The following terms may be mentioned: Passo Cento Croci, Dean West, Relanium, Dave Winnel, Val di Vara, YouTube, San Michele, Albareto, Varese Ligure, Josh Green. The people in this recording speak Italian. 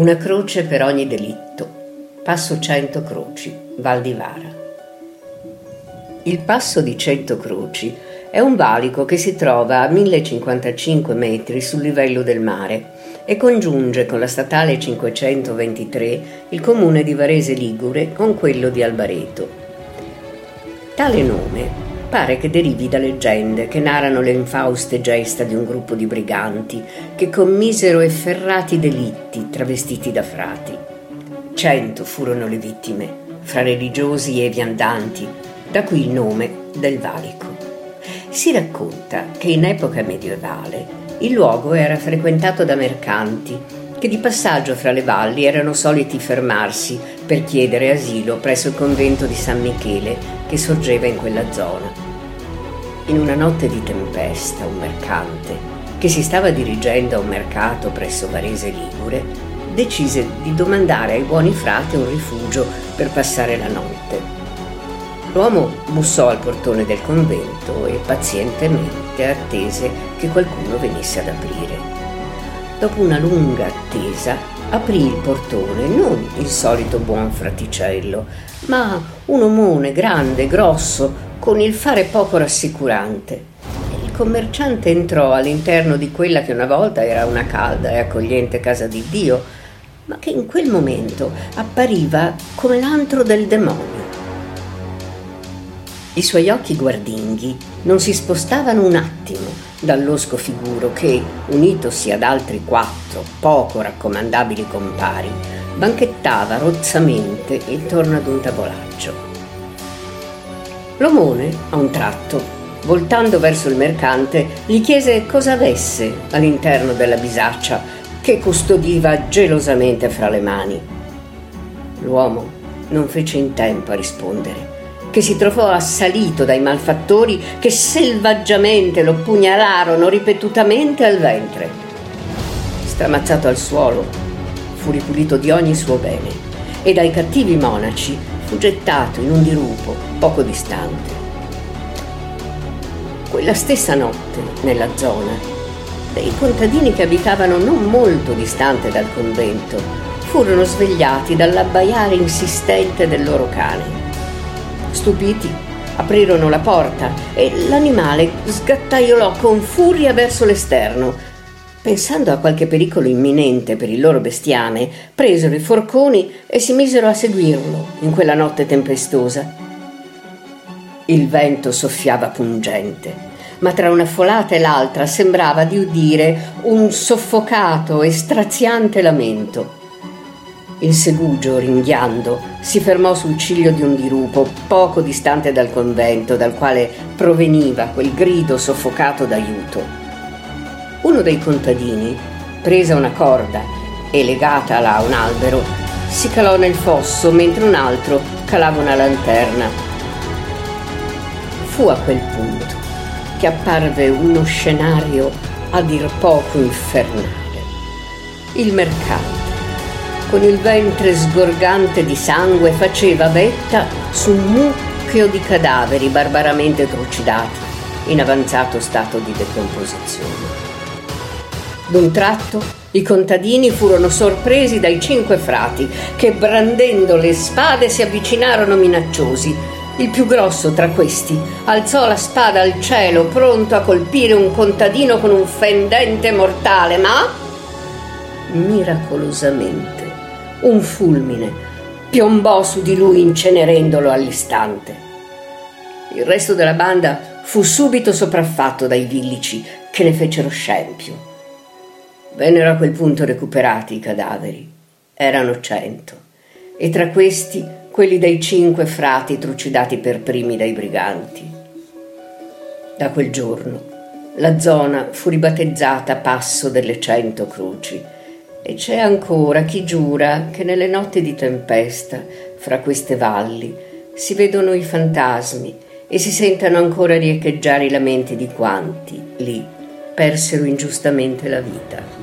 Una croce per ogni delitto. Passo Cento Croci, Val di Vara. Il passo di Cento Croci è un valico che si trova a 1055 metri sul livello del mare e congiunge con la statale 523 il comune di Varese Ligure con quello di Albareto. Tale nome pare che derivi da leggende che narrano le infauste gesta di un gruppo di briganti che commisero efferrati delitti travestiti da frati. 100 furono le vittime, fra religiosi e viandanti, da qui il nome del valico. Si racconta che in epoca medievale il luogo era frequentato da mercanti che di passaggio fra le valli erano soliti fermarsi per chiedere asilo presso il convento di San Michele che sorgeva in quella zona. In una notte di tempesta, un mercante, che si stava dirigendo a un mercato presso Varese Ligure, decise di domandare ai buoni frati un rifugio per passare la notte. L'uomo bussò al portone del convento e pazientemente attese che qualcuno venisse ad aprire. Dopo una lunga attesa, aprì il portone non il solito buon fraticello, ma un omone grande, grosso, con il fare poco rassicurante. Il commerciante entrò all'interno di quella che una volta era una calda e accogliente casa di Dio, ma che in quel momento appariva come l'antro del demonio. I suoi occhi guardinghi non si spostavano un attimo dall'osco figuro che, unitosi ad altri 4 poco raccomandabili compari, banchettava rozzamente intorno ad un tavolaccio. L'omone, a un tratto, voltando verso il mercante, gli chiese cosa avesse all'interno della bisaccia che custodiva gelosamente fra le mani. L'uomo non fece in tempo a rispondere, che si trovò assalito dai malfattori che selvaggiamente lo pugnalarono ripetutamente al ventre. Stramazzato al suolo, fu ripulito di ogni suo bene e dai cattivi monaci fu gettato in un dirupo poco distante. Quella stessa notte, nella zona, dei contadini che abitavano non molto distante dal convento furono svegliati dall'abbaiare insistente del loro cane. Stupiti, aprirono la porta e l'animale sgattaiolò con furia verso l'esterno. Pensando a qualche pericolo imminente per il loro bestiame, presero i forconi e si misero a seguirlo in quella notte tempestosa. Il vento soffiava pungente, ma tra una folata e l'altra sembrava di udire un soffocato e straziante lamento. Il segugio, ringhiando, si fermò sul ciglio di un dirupo poco distante dal convento dal quale proveniva quel grido soffocato d'aiuto. Uno dei contadini, presa una corda e legatala a un albero, si calò nel fosso mentre un altro calava una lanterna. Fu a quel punto che apparve uno scenario a dir poco infernale. Il mercato, con il ventre sgorgante di sangue, faceva vetta su un mucchio di cadaveri barbaramente trucidati, in avanzato stato di decomposizione. D'un tratto, i contadini furono sorpresi dai 5 frati, che brandendo le spade si avvicinarono minacciosi. Il più grosso tra questi alzò la spada al cielo, pronto a colpire un contadino con un fendente mortale, ma miracolosamente un fulmine piombò su di lui, incenerendolo all'istante. Il resto della banda fu subito sopraffatto dai villici che ne fecero scempio. Vennero a quel punto recuperati i cadaveri. Erano 100, e tra questi quelli dei 5 frati trucidati per primi dai briganti. Da quel giorno la zona fu ribattezzata Passo delle 100 Croci. E c'è ancora chi giura che nelle notti di tempesta, fra queste valli, si vedono i fantasmi e si sentono ancora riecheggiare i lamenti di quanti, lì, persero ingiustamente la vita.